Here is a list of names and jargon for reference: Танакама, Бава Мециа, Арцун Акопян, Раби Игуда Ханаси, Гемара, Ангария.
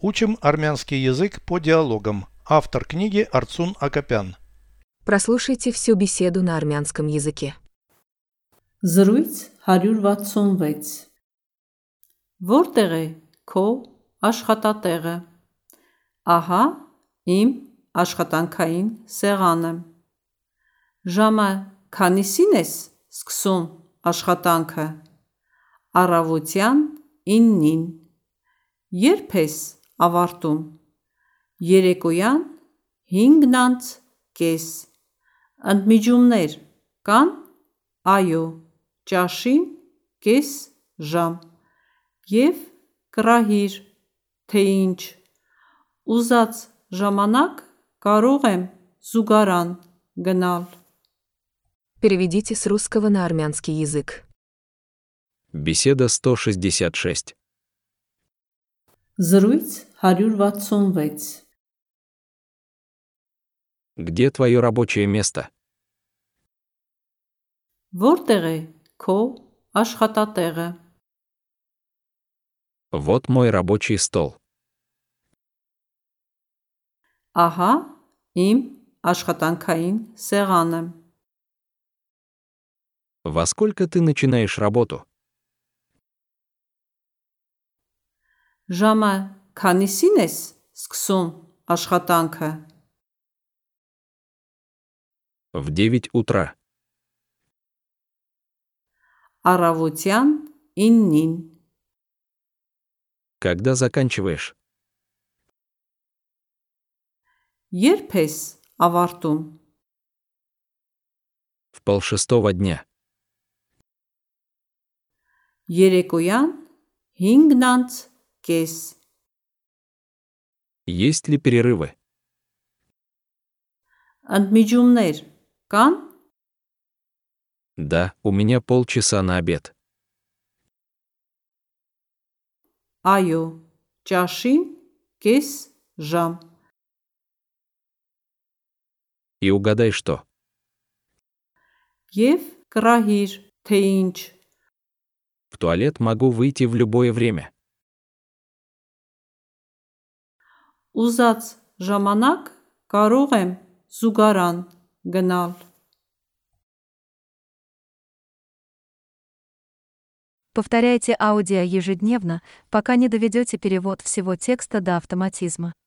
Учим армянский язык по диалогам. Автор книги Арцун Акопян. Прослушайте всю беседу на армянском языке. Զրույց 166. Որտեղ է քո աշխատատեղը? Ահա իմ աշխատանքային սեղանը. Ժամը քանիսին ես սկսում աշխատանքը? Առավոտյան 9-ին. Երբ ես ավարտում? Երեկոյան 5:30. Ընդմիջումներ կան? Այո. Ճաշին կես ժամ և կռահիր, թե ինչ, ուզած ժամանակ կարող եմ զուգարան գնալ. Переведите с русского на армянский язык. Беседа 166. Զրույց 166. Где твое рабочее место? Որտեղ է քո աշխատատեղը? Вот мой рабочий стол. Ահա իմ աշխատանքային սեղանը. Во сколько ты начинаешь работу? Ժամը քանիսին ես սկսում աշխատանքը? В 9 утра. Аравутян иннин. Когда заканчиваешь? Ерпес авартум. В 5:30 дня. Ерекуян хингнанц кес. Есть ли перерывы? Антмиджумнер кан? Да, у меня полчаса на обед. Айо, чашин, кес, жам. И угадай, что? Ев, крагир, тейнч. В туалет могу выйти в любое время. Узац жаманак, карогем, зугаран, гнал. Повторяйте аудио ежедневно, пока не доведете перевод всего текста до автоматизма.